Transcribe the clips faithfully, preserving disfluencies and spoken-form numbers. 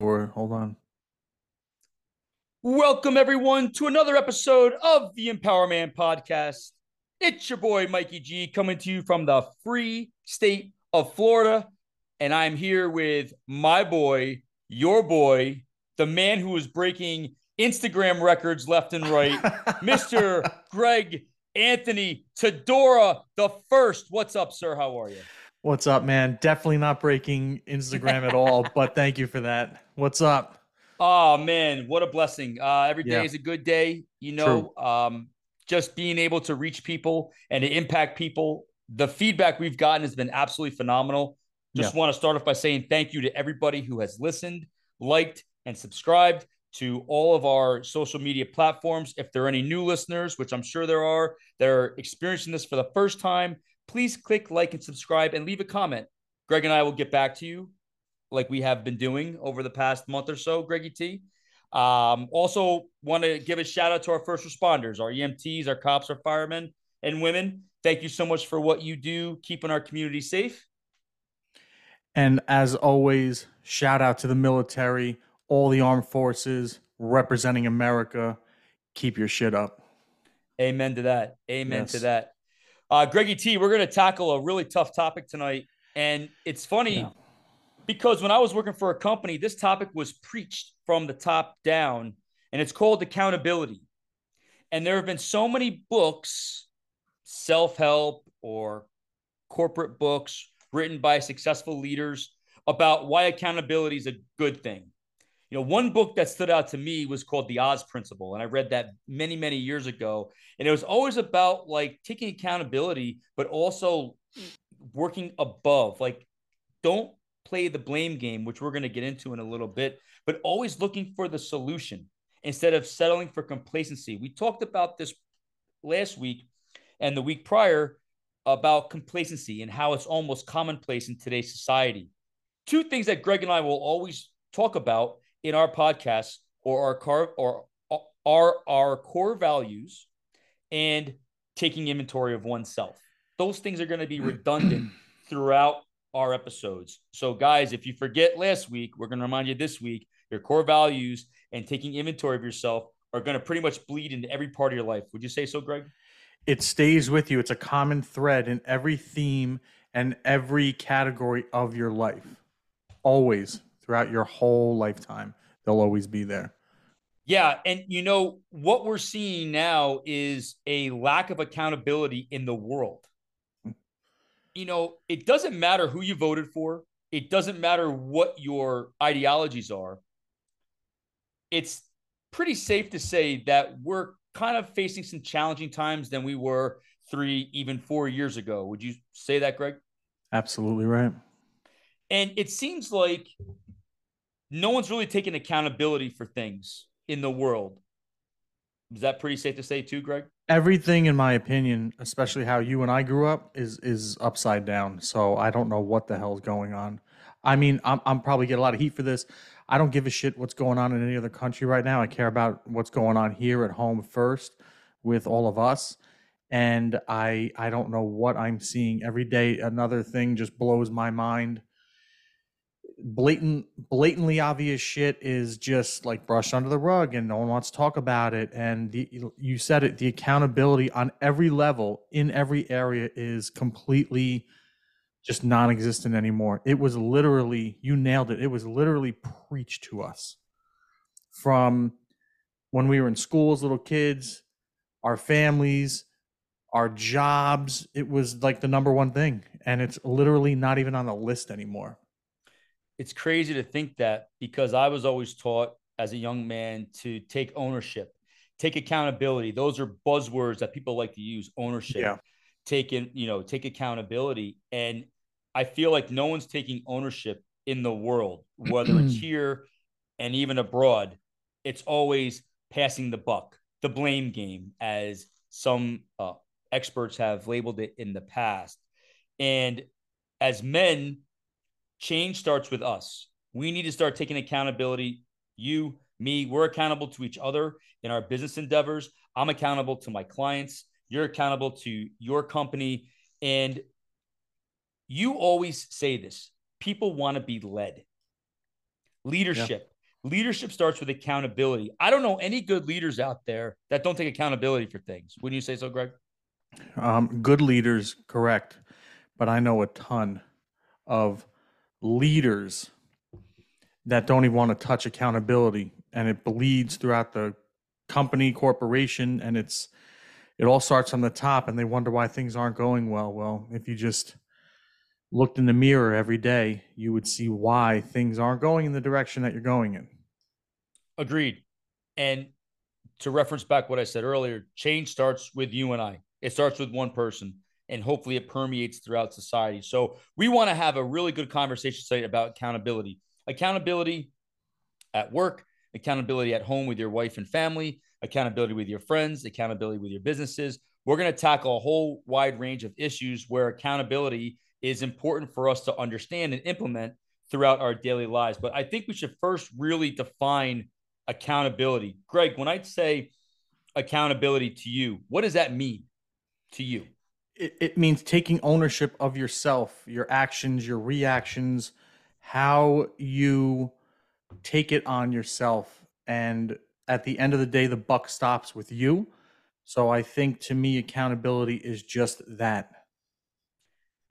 Or hold on. Welcome, everyone, to another episode of the Empower Man podcast. It's your boy, Mikey G, coming to you from the free state of Florida. And I'm here with my boy, your boy, the man who is breaking Instagram records left and right, Mister Greg Anthony Tedora the first. What's up, sir? How are you? What's up, man? Definitely not breaking Instagram at all, but thank you for that. What's up? Oh, man, what a blessing. Uh, every day yeah. is a good day. You know, um, just being able to reach people and to impact people. The feedback we've gotten has been absolutely phenomenal. Just yeah. want to start off by saying thank you to everybody who has listened, liked, and subscribed to all of our social media platforms. If there are any new listeners, which I'm sure there are, that are experiencing this for the first time, please click like and subscribe and leave a comment. Greg and I will get back to you like we have been doing over the past month or so, Greggy T. Um, also want to give a shout out to our first responders, our E M Ts, our cops, our firemen and women. Thank you so much for what you do, keeping our community safe. And as always, shout out to the military, all the armed forces representing America. Keep your shit up. Amen to that. Amen yes. to that. Uh, Greggy T, we're going to tackle a really tough topic tonight. And it's funny yeah. because when I was working for a company, this topic was preached from the top down, and it's called accountability. And there have been so many books, self-help or corporate books written by successful leaders about why accountability is a good thing. You know, one book that stood out to me was called The Oz Principle. And I read that many, many years ago. And it was always about like taking accountability, but also working above. Like, don't play the blame game, which we're going to get into in a little bit, but always looking for the solution instead of settling for complacency. We talked about this last week and the week prior about complacency and how it's almost commonplace in today's society. Two things that Greg and I will always talk about in our podcasts or our car or are our core values and taking inventory of oneself. Those things are going to be redundant throughout our episodes. So guys, if you forget last week, we're going to remind you this week, your core values and taking inventory of yourself are going to pretty much bleed into every part of your life. Would you say so, Greg? It stays with you. It's a common thread in every theme and every category of your life. Always. Throughout your whole lifetime, they'll always be there. Yeah. And you know, what we're seeing now is a lack of accountability in the world. You know, it doesn't matter who you voted for. It doesn't matter what your ideologies are. It's pretty safe to say that we're kind of facing some challenging times than we were three, even four years ago. Would you say that, Greg? Absolutely right. And it seems like no one's really taking accountability for things in the world. Is that pretty safe to say too, Greg? Everything, in my opinion, especially how you and I grew up, is is upside down. So I don't know what the hell's going on. I mean, I'm, I'm probably getting a lot of heat for this. I don't give a shit what's going on in any other country right now. I care about what's going on here at home first with all of us. And I I don't know what I'm seeing every day. Another thing just blows my mind. Blatant, blatantly obvious shit is just like brushed under the rug and no one wants to talk about it. And the, you said it, the accountability on every level in every area is completely just non-existent anymore. It was literally, you nailed it. It was literally preached to us from when we were in schools, little kids, our families, our jobs. It was like the number one thing. And it's literally not even on the list anymore. It's crazy to think that, because I was always taught as a young man to take ownership, take accountability. Those are buzzwords that people like to use, ownership, yeah. taking, you know, take accountability. And I feel like no one's taking ownership in the world, whether it's here and even abroad. It's always passing the buck, the blame game, as some uh, experts have labeled it in the past. And as men, change starts with us. We need to start taking accountability. You, me, we're accountable to each other in our business endeavors. I'm accountable to my clients. You're accountable to your company. And you always say this, people want to be led. Leadership. Yeah. Leadership starts with accountability. I don't know any good leaders out there that don't take accountability for things. Wouldn't you say so, Greg? Um, good leaders, correct. But I know a ton of leaders that don't even want to touch accountability, and it bleeds throughout the company, corporation, and it's it all starts on the top, and they wonder why things aren't going well. Well, if you just looked in the mirror every day, you would see why things aren't going in the direction that you're going in. Agreed. And to reference back what I said earlier, change starts with you and I. It starts with one person, and hopefully it permeates throughout society. So we want to have a really good conversation tonight about accountability. Accountability at work, accountability at home with your wife and family, accountability with your friends, accountability with your businesses. We're going to tackle a whole wide range of issues where accountability is important for us to understand and implement throughout our daily lives. But I think we should first really define accountability. Greg, when I say accountability to you, what does that mean to you? It, it means taking ownership of yourself, your actions, your reactions, how you take it on yourself. And at the end of the day, the buck stops with you. So I think, to me, accountability is just that.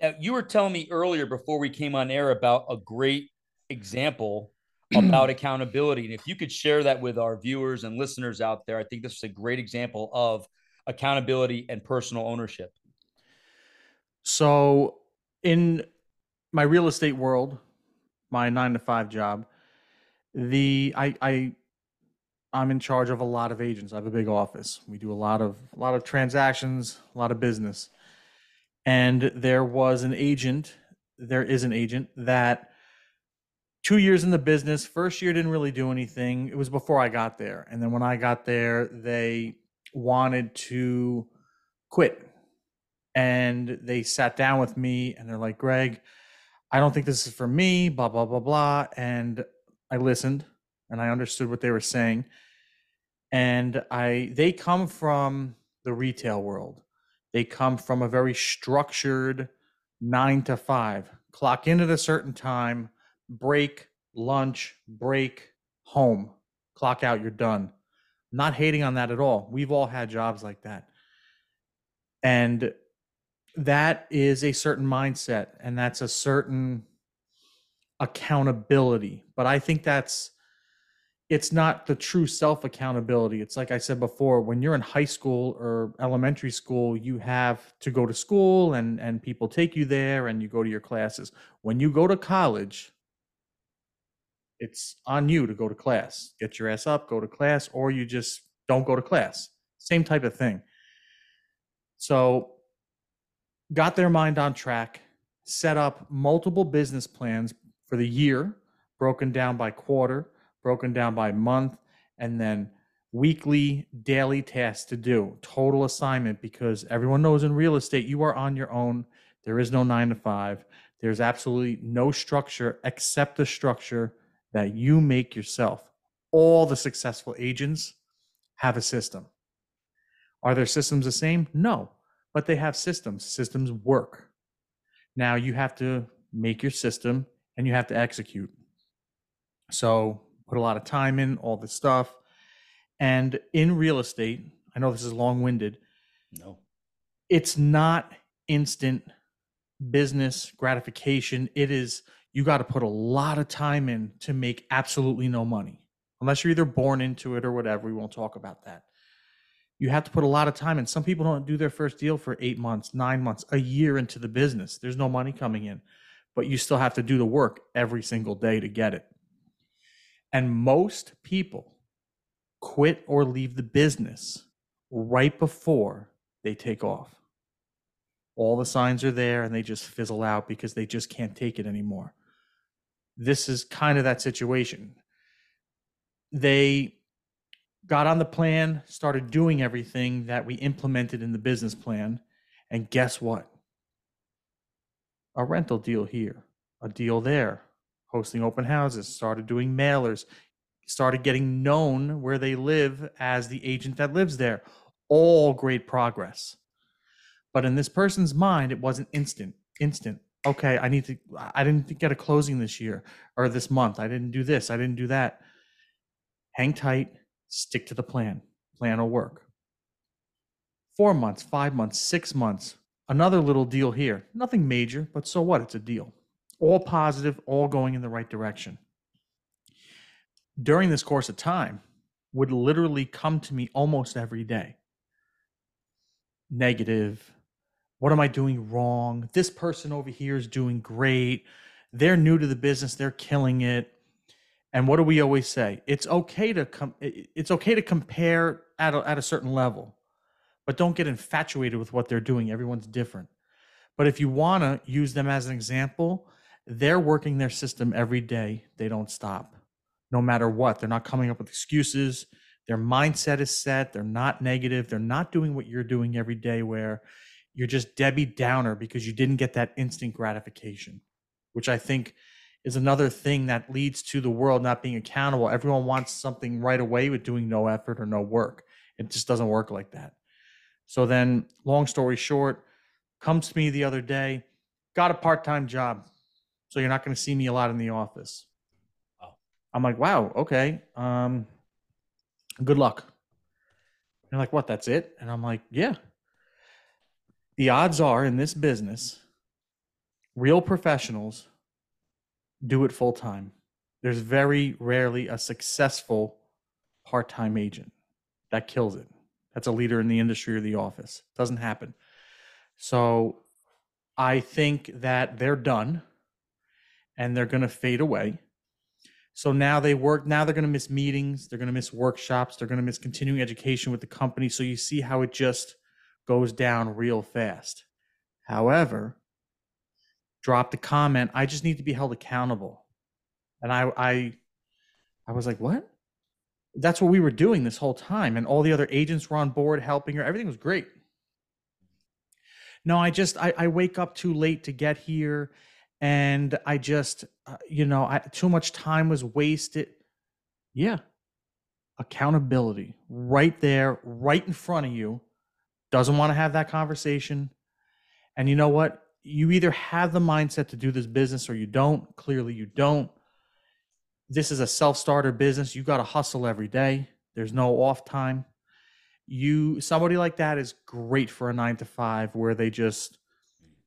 Now, you were telling me earlier before we came on air about a great example about accountability. And if you could share that with our viewers and listeners out there, I think this is a great example of accountability and personal ownership. So in my real estate world, my nine to five job, the I, I I'm in charge of a lot of agents. I have a big office. We do a lot of a lot of transactions, a lot of business. And there was an agent, there is an agent that two years in the business, first year didn't really do anything. It was before I got there. And then when I got there, they wanted to quit. And they sat down with me and they're like, Greg, I don't think this is for me, blah, blah, blah, blah. And I listened and I understood what they were saying. And I, they come from the retail world. They come from a very structured nine to five, clock in at a certain time, break, lunch, break, home, clock out, you're done. I'm not hating on that at all. We've all had jobs like that. And that is a certain mindset, and that's a certain accountability. But I think that's, it's not the true self accountability. It's like I said before, when you're in high school or elementary school, you have to go to school and, and people take you there and you go to your classes. When you go to college, it's on you to go to class, get your ass up, go to class, or you just don't go to class. Same type of thing. So got their mind on track, set up multiple business plans for the year, broken down by quarter, broken down by month, and then weekly, daily tasks to do, total assignment, because everyone knows in real estate, you are on your own. There is no nine to five. There's absolutely no structure except the structure that you make yourself. All the successful agents have a system. Are their systems the same? No. But they have systems. Systems work. Now you have to make your system and you have to execute. So put a lot of time in, all this stuff. And in real estate, I know this is long-winded. No. It's not instant business gratification. It is, you got to put a lot of time in to make absolutely no money. Unless you're either born into it or whatever. We won't talk about that. You have to put a lot of time in. Some people don't do their first deal for eight months, nine months, a year into the business. There's no money coming in, but you still have to do the work every single day to get it. And most people quit or leave the business right before they take off. All the signs are there and they just fizzle out because they just can't take it anymore. This is kind of that situation. They got on the plan, started doing everything that we implemented in the business plan. And guess what? A rental deal here, a deal there, hosting open houses, started doing mailers, started getting known where they live as the agent that lives there. All great progress. But in this person's mind, it wasn't instant, instant. okay, I need to, I didn't get a closing this year or this month. I didn't do this. I didn't do that. Hang tight. Stick to the plan. Plan will work. Four months, five months, six months. Another little deal here. Nothing major, but so what? It's a deal. All positive, all going in the right direction. During this course of time, would literally come to me almost every day. Negative. What am I doing wrong? This person over here is doing great. They're new to the business. They're killing it. And what do we always say? It's okay to com- It's okay to compare at a, at a certain level, but don't get infatuated with what they're doing. Everyone's different. But if you want to use them as an example, they're working their system every day. They don't stop. No matter what, they're not coming up with excuses. Their mindset is set. They're not negative. They're not doing what you're doing every day where you're just Debbie Downer because you didn't get that instant gratification, which I think is another thing that leads to the world not being accountable. Everyone wants something right away with doing no effort or no work. It just doesn't work like that. So then, long story short, comes to me the other day, got a part-time job, so you're not going to see me a lot in the office. I'm like, wow, okay, um, good luck. They're like, what, that's it? And I'm like, yeah. The odds are in this business, real professionals do it full time. There's very rarely a successful part-time agent that kills it. That's a leader in the industry or the office. Doesn't happen. So I think that they're done and they're going to fade away. So now they work, now they're going to miss meetings. They're going to miss workshops. They're going to miss continuing education with the company. So you see how it just goes down real fast. However, drop the comment, I just need to be held accountable. And I, I, I was like, what? That's what we were doing this whole time. And all the other agents were on board helping her. Everything was great. No, I just, I, I wake up too late to get here. And I just, uh, you know, I, too much time was wasted. Yeah. Accountability right there, right in front of you. Doesn't want to have that conversation. And you know what? You either have the mindset to do this business or you don't. Clearly you don't. This is a self-starter business. You got to hustle every day. There's no off time. You, somebody like that is great for a nine to five where they just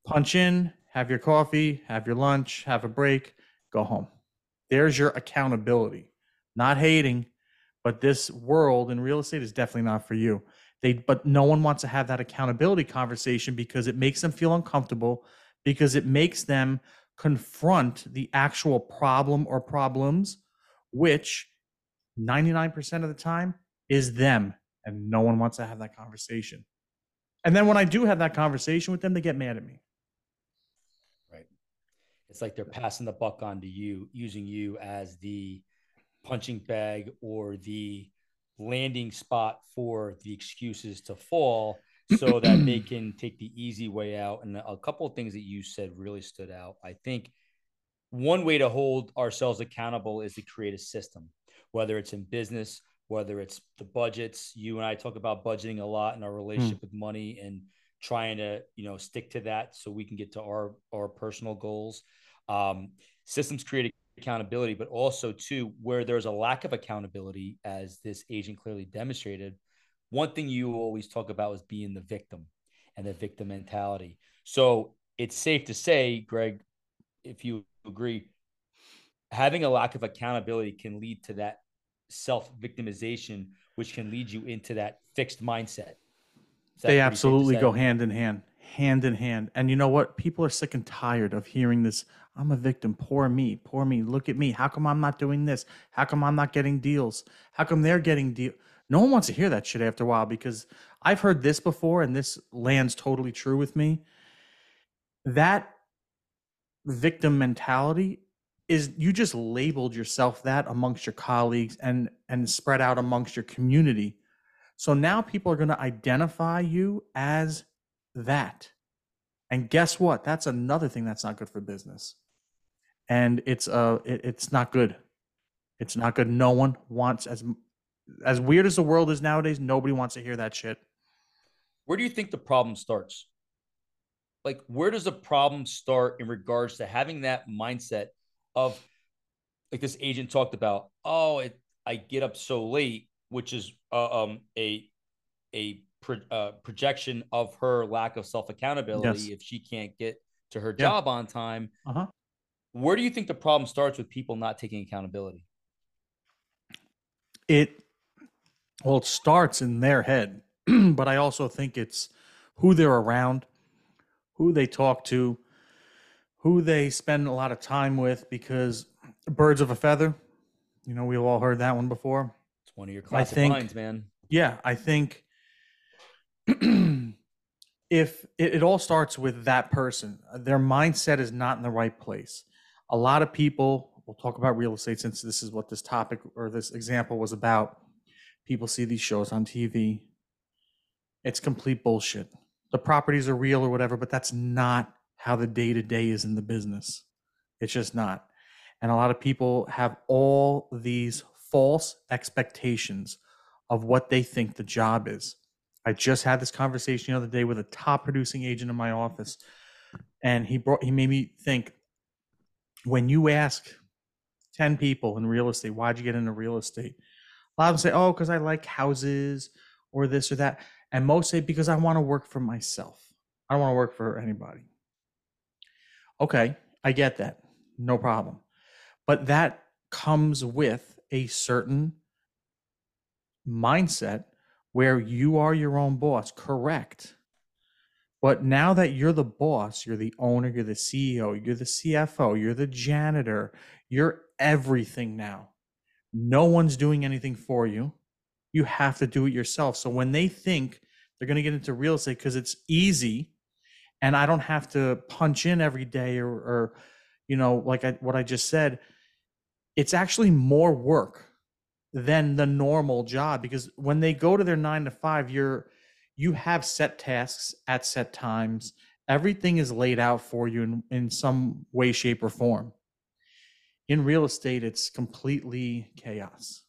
punch in, have your coffee, have your lunch, have a break, go home. There's your accountability. Not hating, but this world in real estate is definitely not for you. They, but no one wants to have that accountability conversation because it makes them feel uncomfortable, because it makes them confront the actual problem or problems, which ninety-nine percent of the time is them. And no one wants to have that conversation. And then when I do have that conversation with them, they get mad at me. It's like they're passing the buck on to you, using you as the punching bag or the landing spot for the excuses to fall so that they can take the easy way out. And a couple of things that you said really stood out. I think one way to hold ourselves accountable is to create a system, whether it's in business, whether it's the budgets. You and I talk about budgeting a lot in our relationship mm. with money and trying to, you know, stick to that so we can get to our, our personal goals. Um, systems create accountability, but also too, where there's a lack of accountability, as this agent clearly demonstrated, one thing you always talk about is being the victim and the victim mentality. So it's safe to say, Greg, if you agree, having a lack of accountability can lead to that self-victimization, which can lead you into that fixed mindset. They absolutely go hand in hand, hand in hand. And you know what? People are sick and tired of hearing this. I'm a victim. Poor me. Poor me. Look at me. How come I'm not doing this? How come I'm not getting deals? How come they're getting deals? No one wants to hear that shit after a while, because I've heard this before and this lands totally true with me. That victim mentality is you just labeled yourself that amongst your colleagues and, and spread out amongst your community. So now people are going to identify you as that. And guess what? That's another thing that's not good for business. And it's uh, it, it's not good. It's not good. No one wants, as as weird as the world is nowadays, nobody wants to hear that shit. Where do you think the problem starts? like, where does the problem start in regards to having that mindset of, like this agent talked about, oh, it, I get up so late, which is uh, um, a a pro, uh, projection of her lack of self-accountability. Yes. If she can't get to her job yeah. on time. Uh-huh. Where do you think the problem starts with people not taking accountability? It, well, it starts in their head, but I also think it's who they're around, who they talk to, who they spend a lot of time with, because birds of a feather, you know, we've all heard that one before. It's one of your classic lines, man. Yeah, I think if it, it all starts with that person, their mindset is not in the right place. A lot of people, we'll talk about real estate since this is what this topic or this example was about. People see these shows on T V. It's complete bullshit. The properties are real or whatever, but that's not how the day-to-day is in the business. It's just not. And a lot of people have all these false expectations of what they think the job is. I just had this conversation the other day with a top producing agent in my office, and he brought, he made me think, when you ask ten people in real estate, why'd you get into real estate? A lot of them say, oh, because I like houses or this or that. And most say, because I want to work for myself. I don't want to work for anybody. Okay, I get that. No problem. But that comes with a certain mindset where you are your own boss. Correct. But now that you're the boss, you're the owner, you're the C E O, you're the C F O, you're the janitor, you're everything now. No one's doing anything for you. You have to do it yourself. So when they think they're going to get into real estate because it's easy and I don't have to punch in every day or, or you know, like I, what I just said, it's actually more work than the normal job, because when they go to their nine to five, you're, you have set tasks at set times. Everything is laid out for you in, in some way, shape, or form. In real estate, it's completely chaos.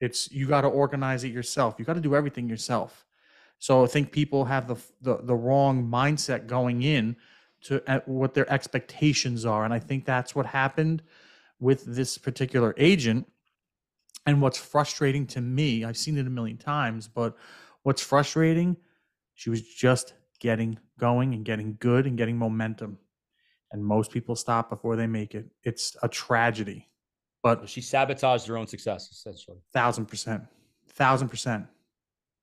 It's, you got to organize it yourself. You got to do everything yourself. So I think people have the, the, the wrong mindset going in to at what their expectations are. And I think that's what happened with this particular agent. And what's frustrating to me, I've seen it a million times, but what's frustrating, she was just getting going and getting good and getting momentum. And most people stop before they make it. It's a tragedy. But she sabotaged her own success, essentially. Thousand percent. Thousand percent.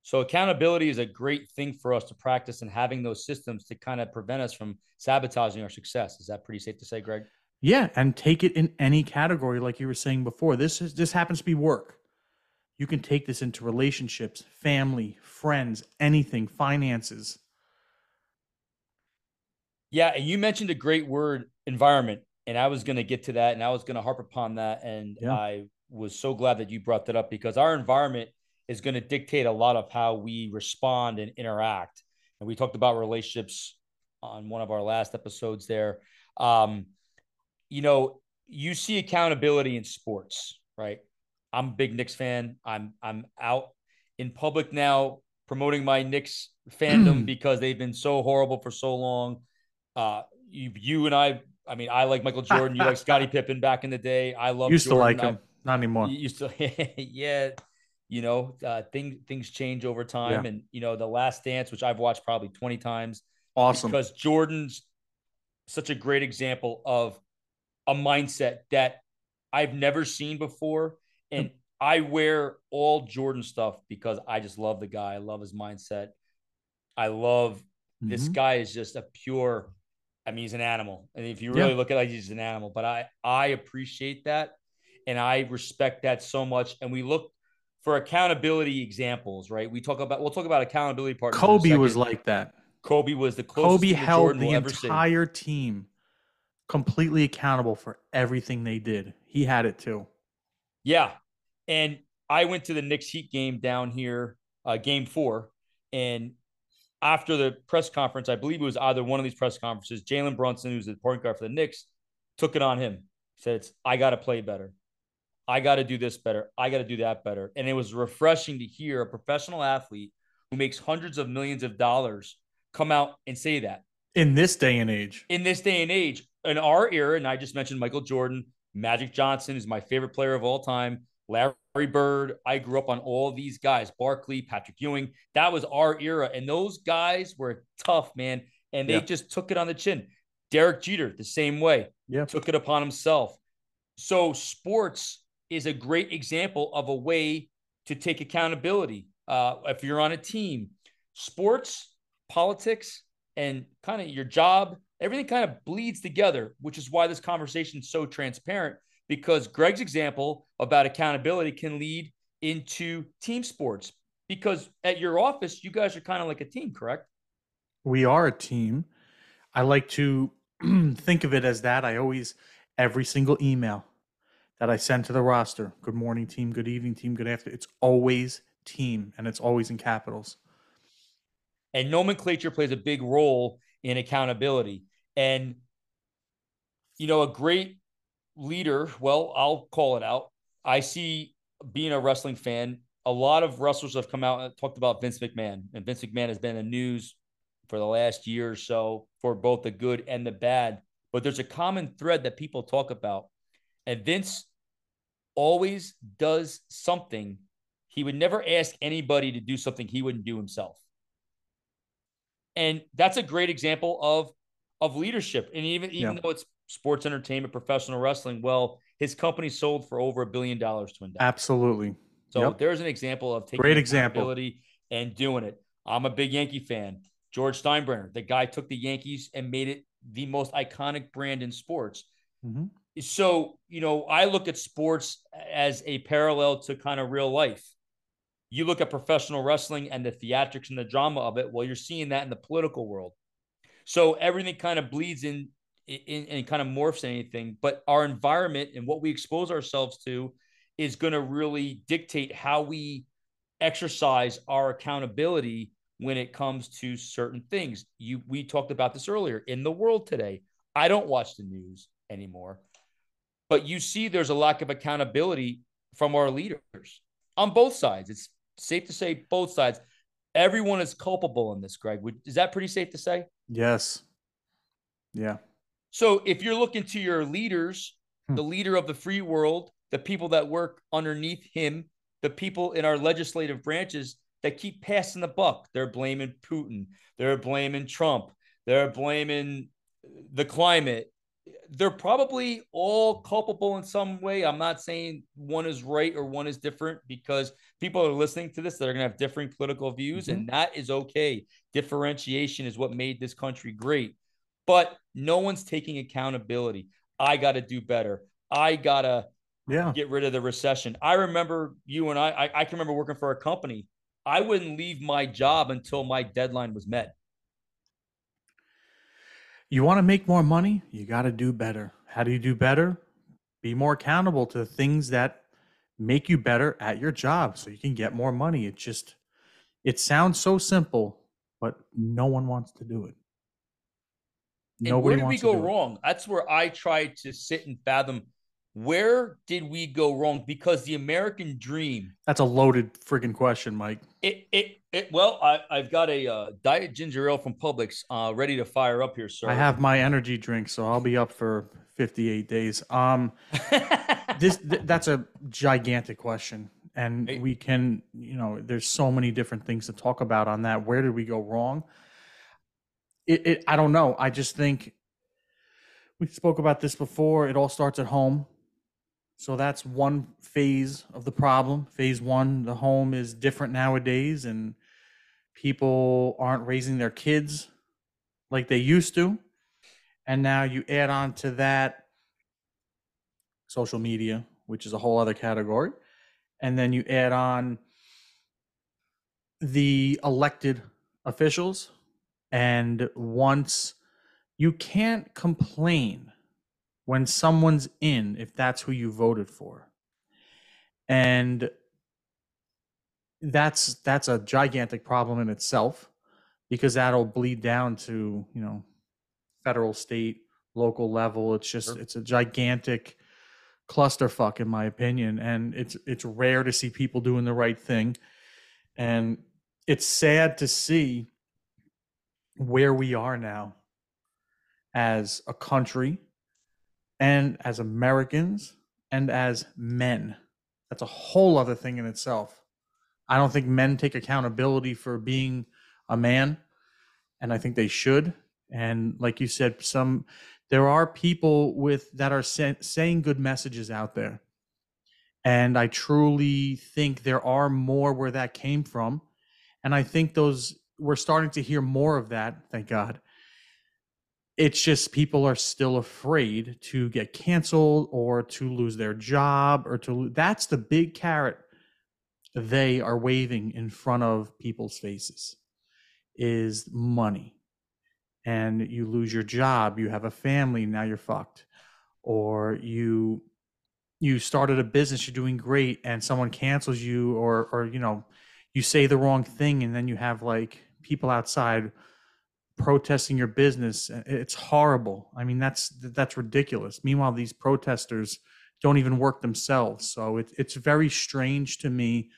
So accountability is a great thing for us to practice, and having those systems to kind of prevent us from sabotaging our success. Is that pretty safe to say, Greg? Yeah. And take it in any category. Like you were saying before, this is, this happens to be work. You can take this into relationships, family, friends, anything, finances. Yeah. And you mentioned a great word, environment. And I was going to get to that, and I was going to harp upon that. And yeah. I was so glad that you brought that up, because our environment is going to dictate a lot of how we respond and interact. And we talked about relationships on one of our last episodes there. Um, you know, you see accountability in sports, right? I'm a big Knicks fan. I'm I'm out in public now promoting my Knicks fandom because they've been so horrible for so long. Uh, you, you and I, I mean, I like Michael Jordan. You like Scottie Pippen back in the day. I love used Jordan. to like him, I, not anymore. Used to, yeah. You know, uh, things things change over time, yeah. And you know, The Last Dance, which I've watched probably twenty times. Awesome, because Jordan's such a great example of a mindset that I've never seen before. And I wear all Jordan stuff because I just love the guy. I love his mindset. I love mm-hmm. this guy is just a pure, I mean, he's an animal. And if you really yeah. look at it, he's an animal, but I, I appreciate that. And I respect that so much. And we look for accountability examples, right? We talk about, we'll talk about accountability partners. Kobe was like that. Kobe was the closest Kobe held Jordan the we'll entire ever see. Team completely accountable for everything they did. He had it too. Yeah. And I went to the Knicks Heat game down here, uh, game four. And after the press conference, I believe it was either one of these press conferences, Jalen Brunson, who's the point guard for the Knicks, took it on him. He said, it's, I got to play better. I got to do this better. I got to do that better. And it was refreshing to hear a professional athlete who makes hundreds of millions of dollars come out and say that. In this day and age. In this day and age. In our era, and I just mentioned Michael Jordan, Magic Johnson is my favorite player of all time, Larry Bird. I grew up on all these guys, Barkley, Patrick Ewing. That was our era. And those guys were tough, man. And they yeah. just took it on the chin. Derek Jeter, the same way. Yeah. Took it upon himself. So sports is a great example of a way to take accountability. Uh, if you're on a team, sports, politics, and kind of your job, everything kind of bleeds together, which is why this conversation is so transparent, because Greg's example about accountability can lead into team sports, because at your office, you guys are kind of like a team, correct? We are a team. I like to think of it as that. I always, every single email that I send to the roster, good morning team, good evening team, good afternoon, it's always team, and it's always in capitals. And nomenclature plays a big role in accountability. And, you know, a great leader, well, I'll call it out. I see, being a wrestling fan, a lot of wrestlers have come out and talked about Vince McMahon. And Vince McMahon has been in the news for the last year or so for both the good and the bad. But there's a common thread that people talk about. And Vince always does something. He would never ask anybody to do something he wouldn't do himself. And that's a great example of, of leadership. And even, even yeah. though it's sports entertainment, professional wrestling, well, his company sold for over a billion dollars to invest. Absolutely. So yep. there's an example of taking great accountability example. and doing it. I'm a big Yankee fan. George Steinbrenner, the guy took the Yankees and made it the most iconic brand in sports. Mm-hmm. So, you know, I look at sports as a parallel to kind of real life. You look at professional wrestling and the theatrics and the drama of it. Well, you're seeing that in the political world. So everything kind of bleeds in, in and kind of morphs anything, but our environment and what we expose ourselves to is going to really dictate how we exercise our accountability when it comes to certain things. You, we talked about this earlier in the world today. I don't watch the news anymore, but you see there's a lack of accountability from our leaders on both sides. It's safe to say both sides. Everyone is culpable in this, Greg. Would, is that pretty safe to say? Yes. Yeah. So if you're looking to your leaders, hmm. the leader of the free world, the people that work underneath him, the people in our legislative branches that keep passing the buck, they're blaming Putin. They're blaming Trump. They're blaming the climate. They're probably all culpable in some way. I'm not saying one is right or one is different, because people are listening to this that are going to have differing political views, mm-hmm. and that is okay. Differentiation is what made this country great, but no one's taking accountability. I got to do better. I got to yeah. get rid of the recession. I remember you and I, I, I can remember working for a company. I wouldn't leave my job until my deadline was met. You want to make more money? You got to do better. How do you do better? Be more accountable to the things that make you better at your job so you can get more money. It just, it sounds so simple, but no one wants to do it. Nobody wants to do it. And where did we go wrong? That's where I tried to sit and fathom. Where did we go wrong? Because the American dream. That's a loaded friggin' question, Mike. It, it, it well, I, I've got a uh, diet ginger ale from Publix uh, ready to fire up here, sir. I have my energy drink, so I'll be up for fifty-eight days. Um, this th- that's a gigantic question, and hey. we can, you know, there's so many different things to talk about on that. Where did we go wrong? It, it I don't know. I just think we spoke about this before. It all starts at home. So that's one phase of the problem. Phase one, the home is different nowadays, and people aren't raising their kids like they used to. And now you add on to that social media, which is a whole other category. And then you add on the elected officials. And once you can't complain when someone's in, if that's who you voted for. And that's that's a gigantic problem in itself, because that'll bleed down to, you know, federal, state, local level. It's just, sure. it's a gigantic clusterfuck, in my opinion. And it's it's rare to see people doing the right thing. And it's sad to see where we are now as a country and as Americans and as men. That's a whole other thing in itself. I don't think men take accountability for being a man, and I think they should. And like you said, some there are people with that are say, saying good messages out there. And I truly think there are more where that came from. And I think those we're starting to hear more of that, thank God. It's just people are still afraid to get canceled or to lose their job or to that's the big carrot they are waving in front of people's faces is money. And you lose your job, you have a family, now you're fucked. Or you you started a business, you're doing great, and someone cancels you or or you know, you say the wrong thing and then you have like people outside protesting your business. It's horrible. I mean, that's that's ridiculous. Meanwhile, these protesters don't even work themselves. So it, it's very strange to me.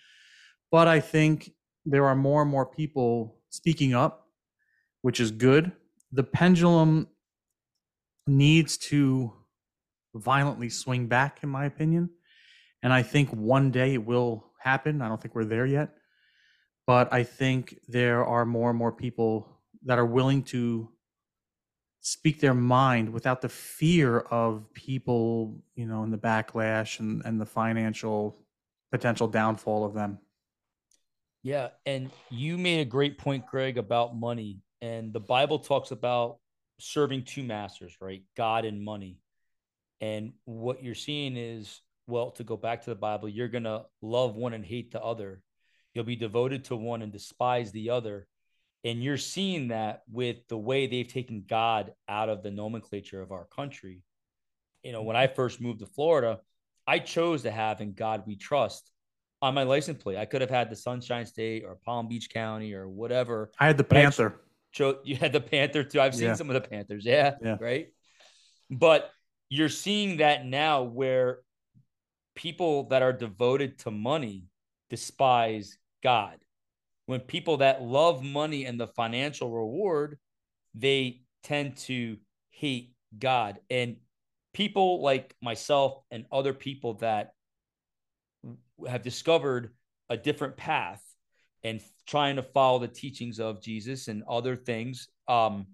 But I think there are more and more people speaking up, which is good. The pendulum needs to violently swing back, in my opinion. And I think one day it will happen. I don't think we're there yet. But I think there are more and more people that are willing to speak their mind without the fear of people, you know, in the backlash and, and the financial potential downfall of them. Yeah. And you made a great point, Greg, about money. And the Bible talks about serving two masters, right? God and money. And what you're seeing is, well, to go back to the Bible, you're going to love one and hate the other. You'll be devoted to one and despise the other. And you're seeing that with the way they've taken God out of the nomenclature of our country. You know, when I first moved to Florida, I chose to have "In God We Trust" on my license plate. I could have had the Sunshine State or Palm Beach County or whatever. I had the Panther. Cho- you had the Panther too. I've seen yeah. some of the Panthers. Yeah, yeah. Right. But you're seeing that now where people that are devoted to money despise God. When people that love money and the financial reward, they tend to hate God. And people like myself and other people that have discovered a different path and trying to follow the teachings of Jesus and other things, um,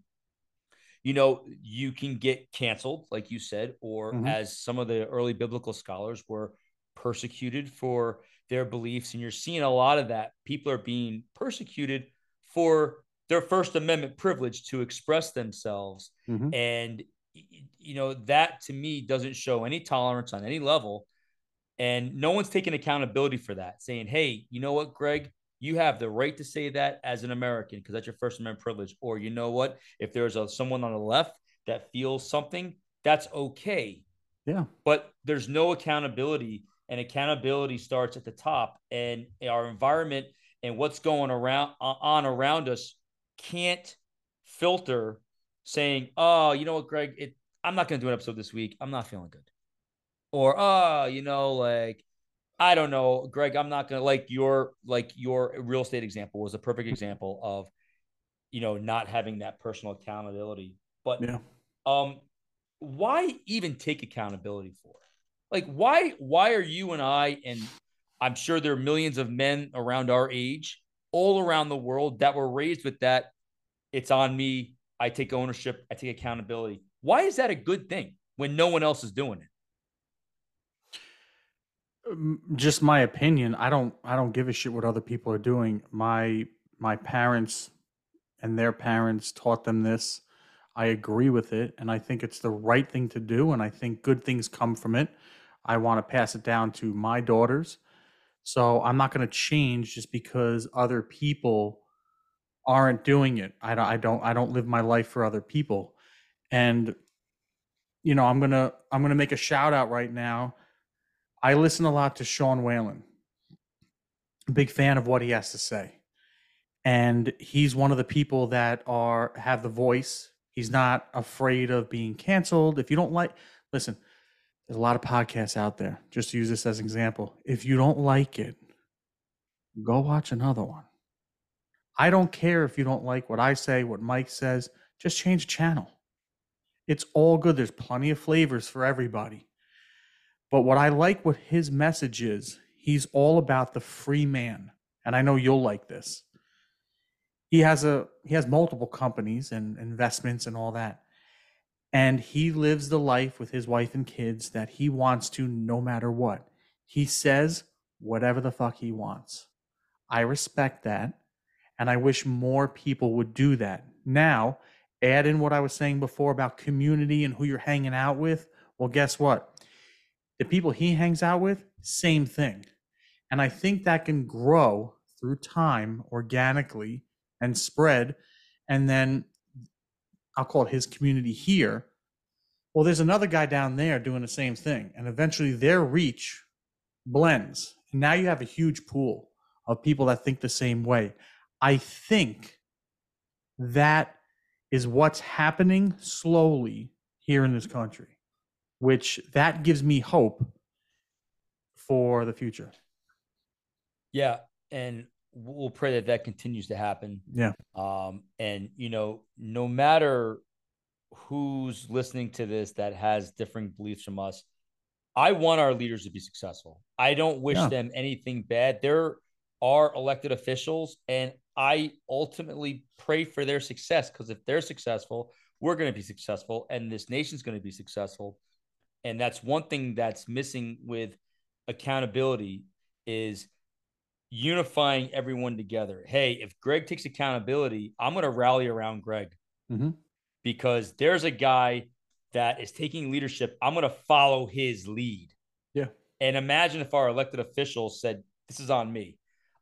you know, you can get canceled, like you said, or mm-hmm. as some of the early biblical scholars were persecuted for their beliefs. And you're seeing a lot of that. People are being persecuted for their First Amendment privilege to express themselves. Mm-hmm. And, you know, that to me doesn't show any tolerance on any level. And no one's taking accountability for that, saying, hey, you know what, Greg, you have the right to say that as an American because that's your First Amendment privilege. Or, you know what, if there's a, someone on the left that feels something, that's okay. Yeah. But there's no accountability. And accountability starts at the top, and our environment and what's going around on around us can't filter saying, oh, you know what, Greg, it, I'm not going to do an episode this week. I'm not feeling good. Or, oh, you know, like, I don't know, Greg, I'm not going to like your like your real estate example was a perfect example of, you know, not having that personal accountability. But yeah. um, why even take accountability for it? Like, why, why are you and I, and I'm sure there are millions of men around our age, all around the world that were raised with that, it's on me, I take ownership, I take accountability. Why is that a good thing when no one else is doing it? Just my opinion. I don't, I don't give a shit what other people are doing. My, my parents and their parents taught them this. I agree with it. And I think it's the right thing to do. And I think good things come from it. I want to pass it down to my daughters. So I'm not going to change just because other people aren't doing it. I don't, I don't, I don't live my life for other people. And, you know, I'm going to, I'm going to make a shout out right now. I listen a lot to Sean Whalen. I'm a big fan of what he has to say. And he's one of the people that are, have the voice. He's not afraid of being canceled. If you don't like, listen, there's a lot of podcasts out there. Just to use this as an example. If you don't like it, go watch another one. I don't care if you don't like what I say, what Mike says. Just change the channel. It's all good. There's plenty of flavors for everybody. But what I like, what his message is, he's all about the free man. And I know you'll like this. He has a he has multiple companies and investments and all that. And he lives the life with his wife and kids that he wants to no matter what. He says whatever the fuck he wants. I respect that. And I wish more people would do that. Now, add in what I was saying before about community and who you're hanging out with. Well, guess what? The people he hangs out with, same thing. And I think that can grow through time organically and spread. And then I'll call it his community here. Well, there's another guy down there doing the same thing. And eventually their reach blends. And now you have a huge pool of people that think the same way. I think that is what's happening slowly here in this country, which that gives me hope for the future. Yeah. And we'll pray that that continues to happen. Yeah. Um, and, you know, no matter who's listening to this that has different beliefs from us, I want our leaders to be successful. I don't wish yeah. them anything bad. There are elected officials, and I ultimately pray for their success, because if they're successful, we're going to be successful, and this nation's going to be successful. And that's one thing that's missing with accountability, is unifying everyone together. Hey, if Greg takes accountability, I'm going to rally around Greg mm-hmm. because there's a guy that is taking leadership. I'm going to follow his lead. Yeah. And imagine if our elected officials said, this is on me.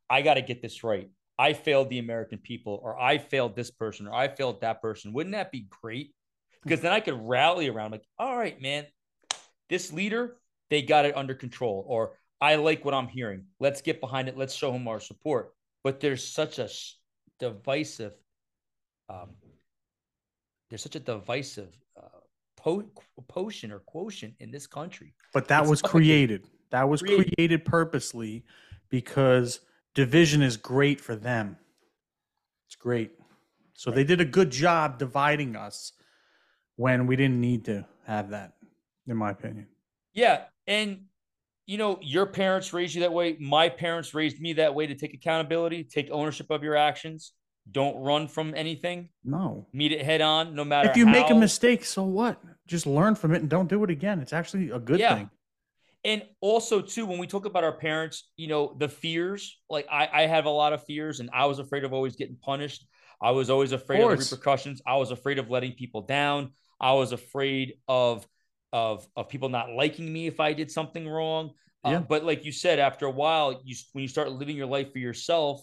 I got to get this right. I failed the American people, or I failed this person, or I failed that person. Wouldn't that be great? Because then I could rally around like, all right, man, this leader, they got it under control, or I like what I'm hearing. Let's get behind it. Let's show him our support. But there's such a divisive, um, there's such a divisive uh, po- potion or quotient in this country. But that it's was created. Like that was created. created purposely because division is great for them. It's great. So right. They did a good job dividing us when we didn't need to have that, in my opinion. Yeah. And, you know, your parents raised you that way. My parents raised me that way, to take accountability, take ownership of your actions. Don't run from anything. No. Meet it head on, no matter how. If you how. make a mistake, so what? Just learn from it and don't do it again. It's actually a good yeah. thing. And also, too, when we talk about our parents, you know, the fears, like I, I have a lot of fears, and I was afraid of always getting punished. I was always afraid of, of repercussions. I was afraid of letting people down. I was afraid of of of people not liking me if I did something wrong. Yeah. Uh, but like you said, after a while, you when you start living your life for yourself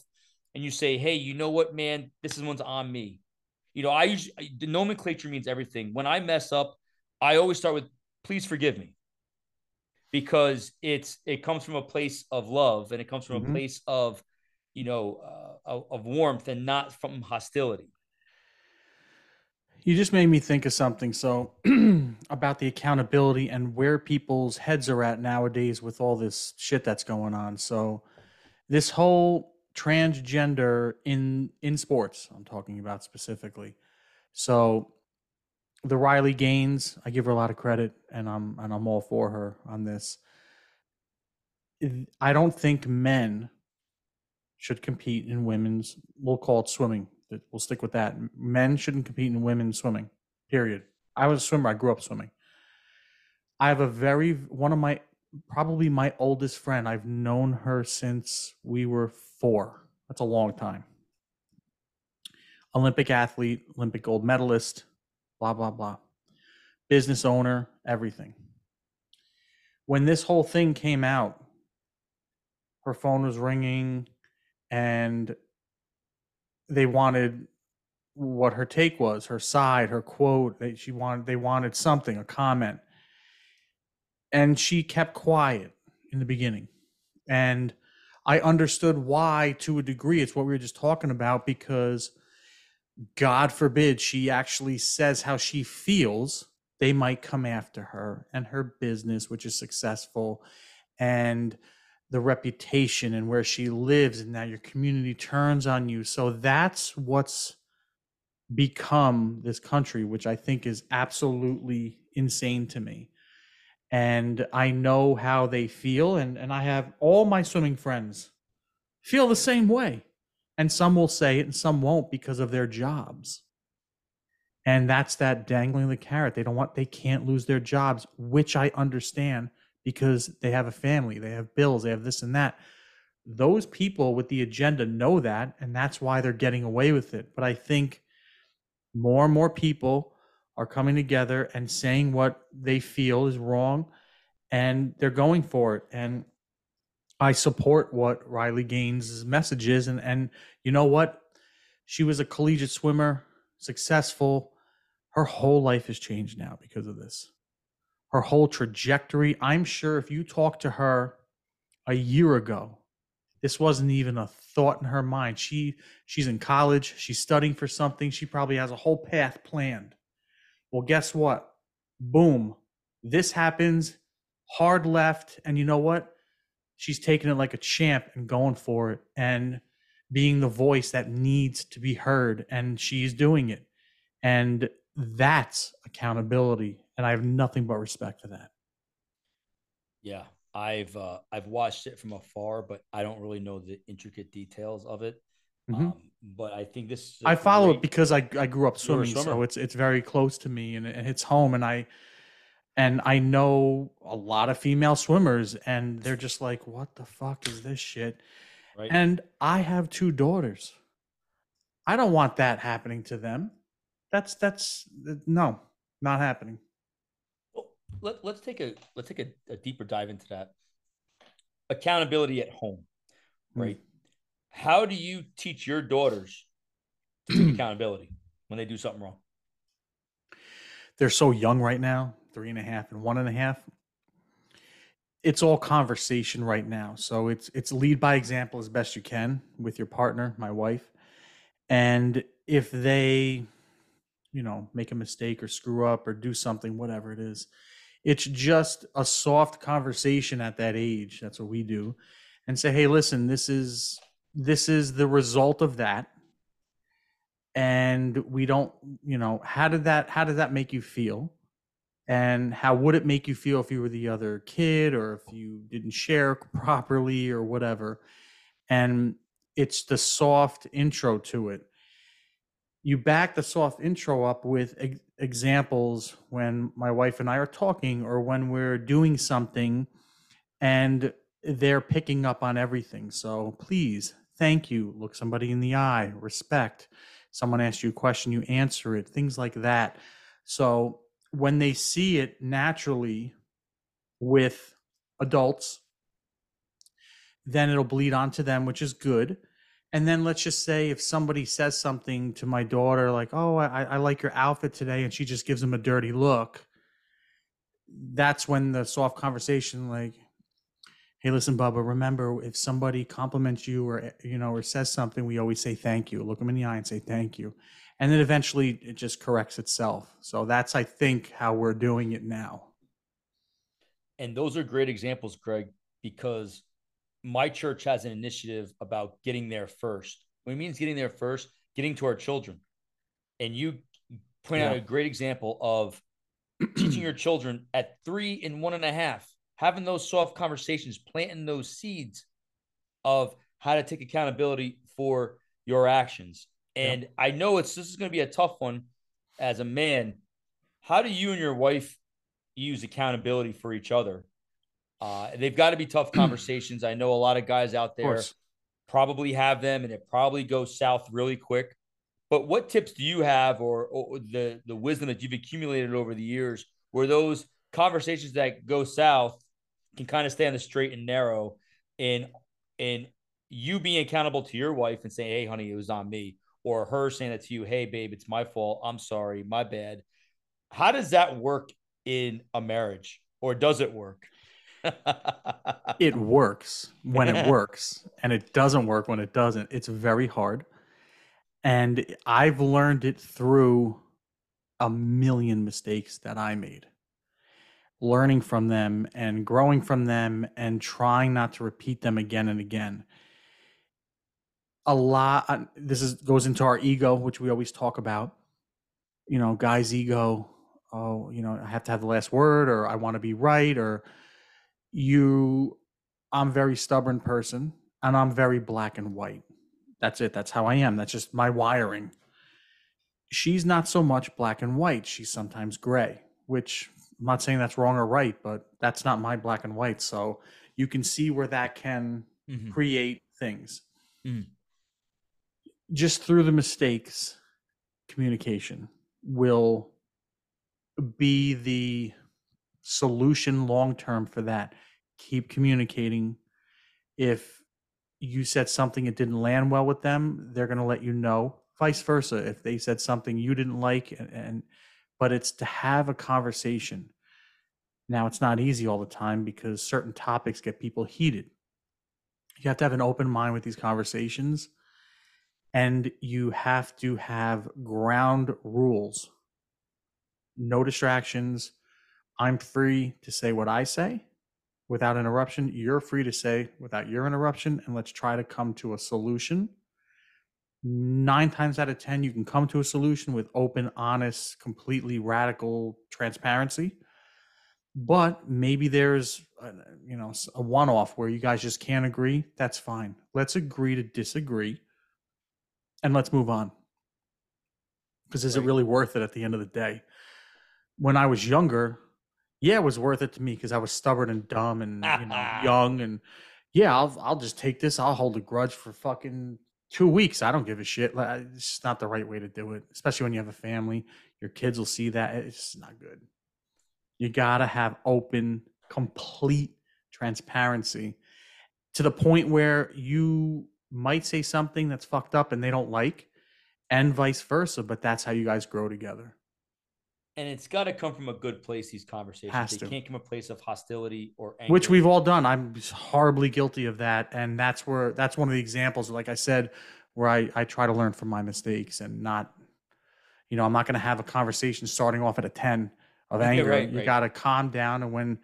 and you say, hey, you know what, man, this is one's on me. You know, I usually, the nomenclature means everything. When I mess up, I always start with, please forgive me. Because it's it comes from a place of love, and it comes from mm-hmm. a place of, you know, uh, of, of warmth, and not from hostility. You just made me think of something. So about the accountability and where people's heads are at nowadays with all this shit that's going on. So this whole transgender in in sports, I'm talking about specifically. So the Riley Gaines, I give her a lot of credit, and I'm and I'm all for her on this. I don't think men should compete in women's, we'll call it swimming. We'll stick with that. Men shouldn't compete in women's swimming, period. I was a swimmer. I grew up swimming. I have a very, one of my, probably my oldest friend. I've known her since we were four. That's a long time. Olympic athlete, Olympic gold medalist, blah, blah, blah. Business owner, everything. When this whole thing came out, her phone was ringing, and they wanted what her take was, her side, her quote. They, she wanted, they wanted something, a comment. And she kept quiet in the beginning. And I understood why, to a degree. It's what we were just talking about, because God forbid she actually says how she feels, they might come after her and her business, which is successful, and the reputation and where she lives, and now your community turns on you. So that's what's become this country, which I think is absolutely insane to me. And I know how they feel, and, and I have all my swimming friends feel the same way. And some will say it and some won't because of their jobs. And that's that dangling the carrot. They don't want, they can't lose their jobs, which I understand because they have a family, they have bills, they have this and that. Those people with the agenda know that, and that's why they're getting away with it. But I think more and more people are coming together and saying what they feel is wrong, and they're going for it. And I support what Riley Gaines' message is. And, and you know what? She was a collegiate swimmer, successful. Her whole life has changed now because of this. Her whole trajectory. I'm sure if you talked to her a year ago, this wasn't even a thought in her mind. She she's in college. She's studying for something. She probably has a whole path planned. Well, guess what? Boom. This happens. Hard left. And you know what? She's taking it like a champ and going for it and being the voice that needs to be heard. And she's doing it. And that's accountability. And I have nothing but respect for that. Yeah. I've uh, I've watched it from afar, but I don't really know the intricate details of it. Mm-hmm. Um, but I think this I follow great... it because I I grew up swimming, so it's it's very close to me and it hits home. And I and I know a lot of female swimmers, and they're just like, "What the fuck is this shit?" Right. And I have two daughters. I don't want that happening to them. That's that's no, not happening. Let, let's take a let's take a, a deeper dive into that. Accountability at home, right? Mm-hmm. How do you teach your daughters to take accountability when they do something wrong? They're so young right now, three and a half and one and a half. It's all conversation right now. So it's it's lead by example as best you can with your partner, my wife. And if they, you know, make a mistake or screw up or do something, whatever it is, it's just a soft conversation at that age. That's what we do, and say, "Hey, listen, this is this is the result of that, and we don't, you know, how did that how did that make you feel, and how would it make you feel if you were the other kid or if you didn't share properly or whatever?" And it's the soft intro to it. You back the soft intro up with ex- examples when my wife and I are talking or when we're doing something and they're picking up on everything. So please, thank you, look somebody in the eye, respect. Someone asks you a question, you answer it, things like that. So when they see it naturally with adults, then it'll bleed onto them, which is good. And then let's just say if somebody says something to my daughter, like, "Oh, I, I like your outfit today," and she just gives them a dirty look, that's when the soft conversation, like, "Hey, listen, Bubba, remember if somebody compliments you or, you know, or says something, we always say thank you. Look them in the eye and say thank you." And then eventually it just corrects itself. So that's, I think, how we're doing it now. And those are great examples, Greg, because my church has an initiative about getting there first. What it means getting there first, getting to our children. And you point yeah. out a great example of teaching your children at three and one and a half, having those soft conversations, planting those seeds of how to take accountability for your actions. And yeah. I know it's, this is going to be a tough one as a man. How do you and your wife use accountability for each other? Uh, they've got to be tough conversations. I know a lot of guys out there probably have them and it probably goes south really quick, but what tips do you have or, or the, the wisdom that you've accumulated over the years where those conversations that go south can kind of stay on the straight and narrow and, and you being accountable to your wife and saying, "Hey honey, it was on me," or her saying it to you, "Hey babe, it's my fault. I'm sorry, my bad." How does that work in a marriage, or does it work? It works when it works, and it doesn't work when it doesn't. It's very hard. And I've learned it through a million mistakes that I made, learning from them and growing from them and trying not to repeat them again and again. A lot, this is, goes into our ego, which we always talk about. you know, guy's ego, oh, you know, I have to have the last word, or I want to be right, or you, I'm a very stubborn person and I'm very black and white. That's it. That's how I am. That's just my wiring. She's not so much black and white. She's sometimes gray, which I'm not saying that's wrong or right, but that's not my black and white. So you can see where that can mm-hmm. create things. Mm-hmm. Just through the mistakes, communication will be the solution long-term for that. Keep communicating. If you said something that didn't land well with them, they're going to let you know. Vice versa, if they said something you didn't like, and, and but it's to have a conversation. Now, it's not easy all the time because certain topics get people heated. You have to have an open mind with these conversations, and you have to have ground rules. No distractions. I'm free to say what I say without interruption. You're free to say without your interruption, and let's try to come to a solution. Nine times out of ten, you can come to a solution with open, honest, completely radical transparency. But maybe there's a, you know, a one-off where you guys just can't agree. That's fine. Let's agree to disagree, and let's move on. Because is right. it really worth it at the end of the day? When I was younger, yeah, it was worth it to me because I was stubborn and dumb and you know, young, and yeah, I'll I'll just take this. I'll hold a grudge for fucking two weeks. I don't give a shit. It's not the right way to do it, especially when you have a family. Your kids will see that. It's not good. You gotta have open, complete transparency to the point where you might say something that's fucked up and they don't like, and vice versa. But that's how you guys grow together. And it's got to come from a good place, these conversations. Has they to. Can't come from a place of hostility or anger. Which we've all done. I'm horribly guilty of that. And that's where that's one of the examples, like I said, where I, I try to learn from my mistakes and not, you know, I'm not going to have a conversation starting off at a ten of anger. Yeah, right, you right. got to calm down. And when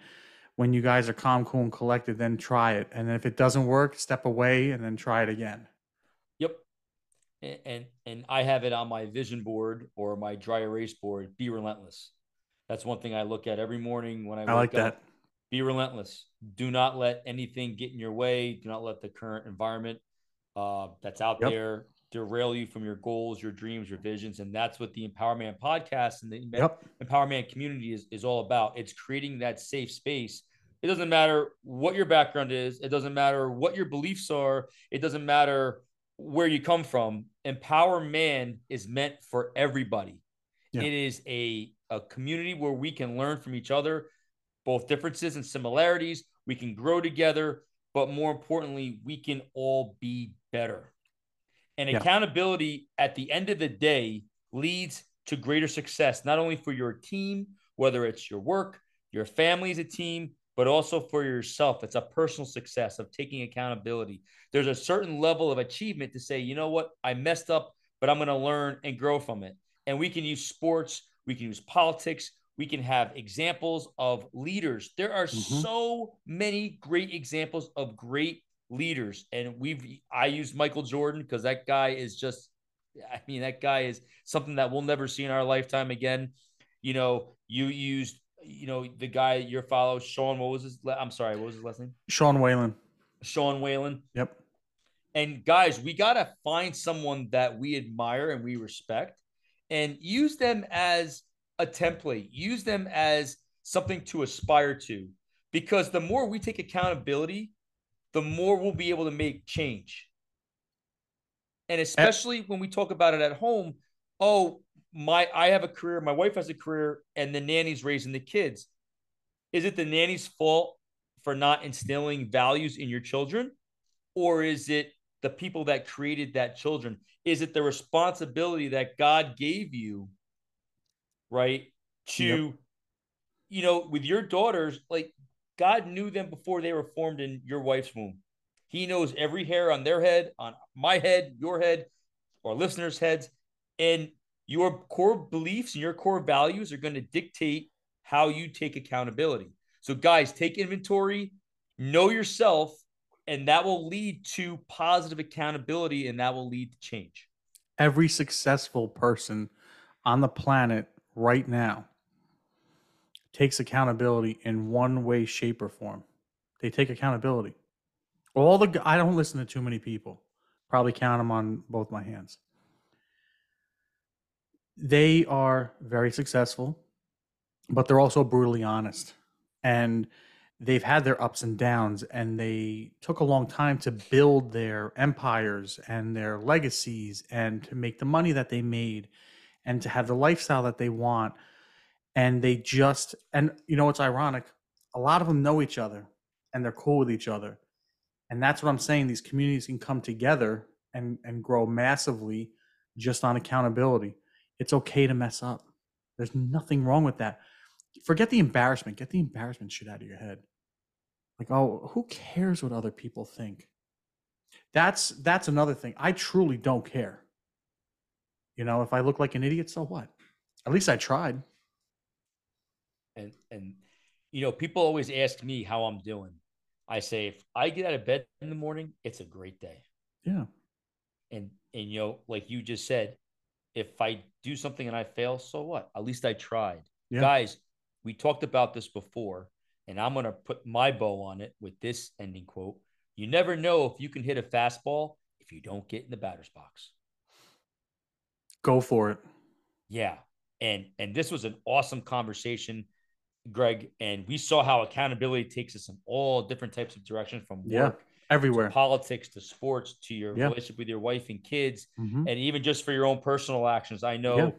when you guys are calm, cool, and collected, then try it. And if it doesn't work, step away and then try it again. And, and and I have it on my vision board or my dry erase board. Be relentless. That's one thing I look at every morning when I, I wake like up. That. Be relentless. Do not let anything get in your way. Do not let the current environment uh, that's out yep. there derail you from your goals, your dreams, your visions. And that's what the Empower Man podcast and the yep. Empower Man community is, is all about. It's creating that safe space. It doesn't matter what your background is. It doesn't matter what your beliefs are. It doesn't matter where you come from. Empower Man is meant for everybody. Yeah. It is a, a community where we can learn from each other, both differences and similarities. We can grow together, but more importantly, we can all be better. And yeah. accountability at the end of the day leads to greater success, not only for your team, whether it's your work, your family as a team, but also for yourself. It's a personal success of taking accountability. There's a certain level of achievement to say, you know what, I messed up, but I'm going to learn and grow from it. And we can use sports. We can use politics. We can have examples of leaders. There are mm-hmm. so many great examples of great leaders. And we've, I use Michael Jordan because that guy is just, I mean, that guy is something that we'll never see in our lifetime again. You know, you used, you know, the guy you follow, Sean, what was his, I'm sorry, what was his last name? Sean Whalen. Sean Whalen. Yep. And guys, we got to find someone that we admire and we respect and use them as a template, use them as something to aspire to, because the more we take accountability, the more we'll be able to make change. And especially when we talk about it at home, oh, My, I have a career, my wife has a career, and the nanny's raising the kids. Is it the nanny's fault for not instilling values in your children? Or is it the people that created that children? Is it the responsibility that God gave you, right? To, yep. you know, with your daughters, like God knew them before they were formed in your wife's womb. He knows every hair on their head, on my head, your head, or listeners' heads. And your core beliefs and your core values are going to dictate how you take accountability. So guys, take inventory, know yourself, and that will lead to positive accountability, and that will lead to change. Every successful person on the planet right now takes accountability in one way, shape, or form. They take accountability. All the I don't listen to too many people. Probably count them on both my hands. They are very successful, but they're also brutally honest. And they've had their ups and downs, and they took a long time to build their empires and their legacies and to make the money that they made and to have the lifestyle that they want. And they just, and you know, it's ironic. A lot of them know each other and they're cool with each other. And that's what I'm saying. These communities can come together and, and grow massively just on accountability. It's okay to mess up. There's nothing wrong with that. Forget the embarrassment. Get the embarrassment shit out of your head. Like, oh, who cares what other people think? That's that's another thing. I truly don't care. You know, if I look like an idiot, so what? At least I tried. And, and you know, people always ask me how I'm doing. I say, if I get out of bed in the morning, it's a great day. Yeah. And, and you know, like you just said, if I do something and I fail, so what? At least I tried. Yeah. Guys, we talked about this before, and I'm going to put my bow on it with this ending quote. You never know if you can hit a fastball if you don't get in the batter's box. Go for it. Yeah. And, and this was an awesome conversation, Greg, and we saw how accountability takes us in all different types of directions, from work, yeah, everywhere, to politics, to sports, to your yeah. relationship with your wife and kids, mm-hmm. and even just for your own personal actions. I know yeah.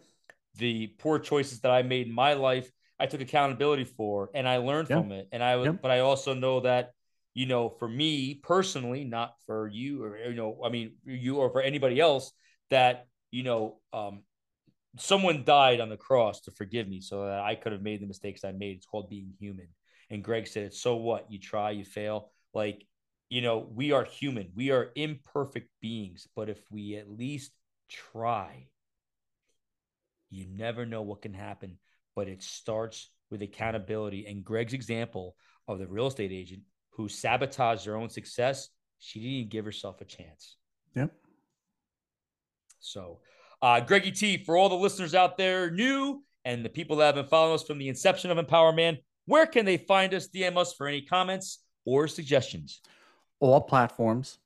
the poor choices that I made in my life, I took accountability for, and I learned yeah. from it. And I, was, yeah. but I also know that, you know, for me personally, not for you or, you know, I mean, you or for anybody else, that, you know, um, someone died on the cross to forgive me so that I could have made the mistakes I made. It's called being human. And Greg said, so what? You try, you fail. Like, you know, we are human. We are imperfect beings. But if we at least try, you never know what can happen. But it starts with accountability. And Greg's example of the real estate agent who sabotaged her own success, she didn't even give herself a chance. Yep. So... Uh, Greggy T, for all the listeners out there new and the people that have been following us from the inception of Empower Man, where can they find us? D M us for any comments or suggestions. All platforms.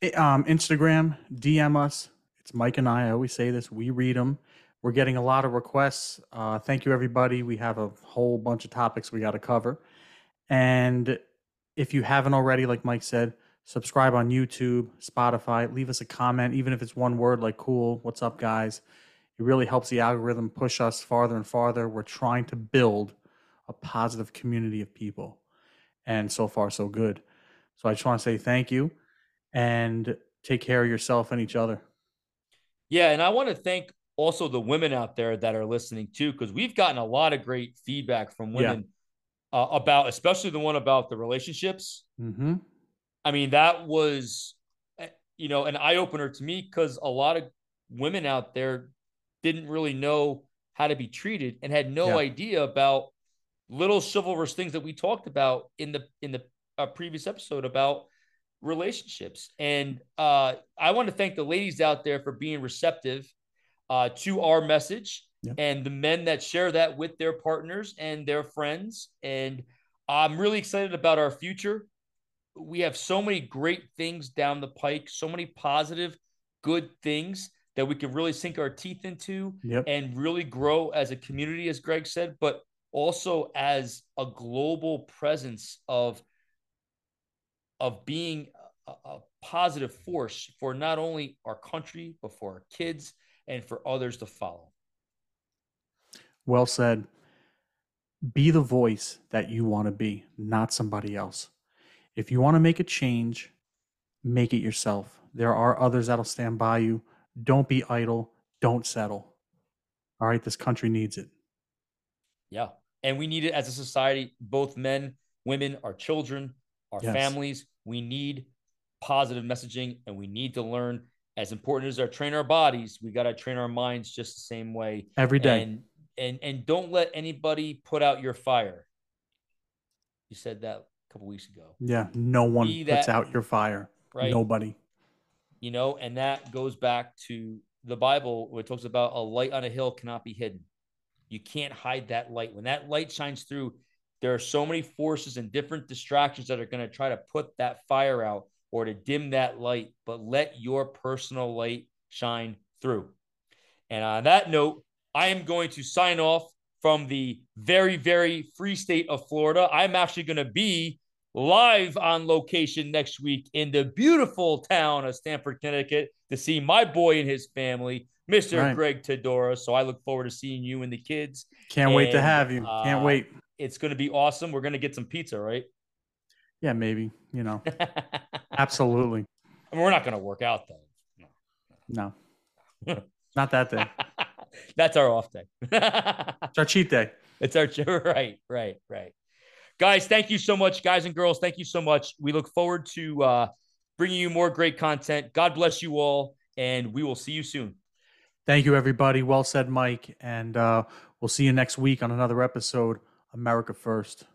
It, um, Instagram, D M us. It's Mike and I. I always say this. We read them. We're getting a lot of requests. Uh, thank you, everybody. We have a whole bunch of topics we got to cover. And if you haven't already, like Mike said, subscribe on YouTube, Spotify, leave us a comment, even if it's one word, like cool, what's up, guys. It really helps the algorithm push us farther and farther. We're trying to build a positive community of people. And so far, so good. So I just want to say thank you and take care of yourself and each other. Yeah, and I want to thank also the women out there that are listening too, because we've gotten a lot of great feedback from women yeah. uh, about, especially the one about the relationships. Mm-hmm. I mean, that was, you know, an eye-opener to me, because a lot of women out there didn't really know how to be treated and had no yeah. idea about little chivalrous things that we talked about in the in the uh, previous episode about relationships. And uh, I want to thank the ladies out there for being receptive uh, to our message yeah. and the men that share that with their partners and their friends. And I'm really excited about our future. We have so many great things down the pike, so many positive, good things that we can really sink our teeth into yep. and really grow as a community, as Greg said, but also as a global presence of, of being a, a positive force for not only our country, but for our kids and for others to follow. Well said. Be the voice that you want to be, not somebody else. If you want to make a change, make it yourself. There are others that'll stand by you. Don't be idle. Don't settle. All right. This country needs it. Yeah. And we need it as a society, both men, women, our children, our yes. families. We need positive messaging, and we need to learn, as important as our train our bodies, we got to train our minds just the same way every day. And, and, and don't let anybody put out your fire. You said that couple weeks ago. Yeah, no one that, puts out your fire. Right? Nobody. You know, and that goes back to the Bible where it talks about a light on a hill cannot be hidden. You can't hide that light. When that light shines through, there are so many forces and different distractions that are going to try to put that fire out or to dim that light, but let your personal light shine through. And on that note, I am going to sign off from the very, very free state of Florida. I'm actually going to be live on location next week in the beautiful town of Stamford, Connecticut, to see my boy and his family, Mister Right. Greg Tedora. So I look forward to seeing you and the kids. Can't and, wait to have you. Can't uh, wait. It's going to be awesome. We're going to get some pizza, right? Yeah, maybe, you know, absolutely. I mean, we're not going to work out though. No, no. Not that day. That's our off day. It's our cheat day. It's our right, right, right. Guys, thank you so much. Guys and girls, thank you so much. We look forward to uh, bringing you more great content. God bless you all, and we will see you soon. Thank you, everybody. Well said, Mike. And uh, we'll see you next week on another episode, America First.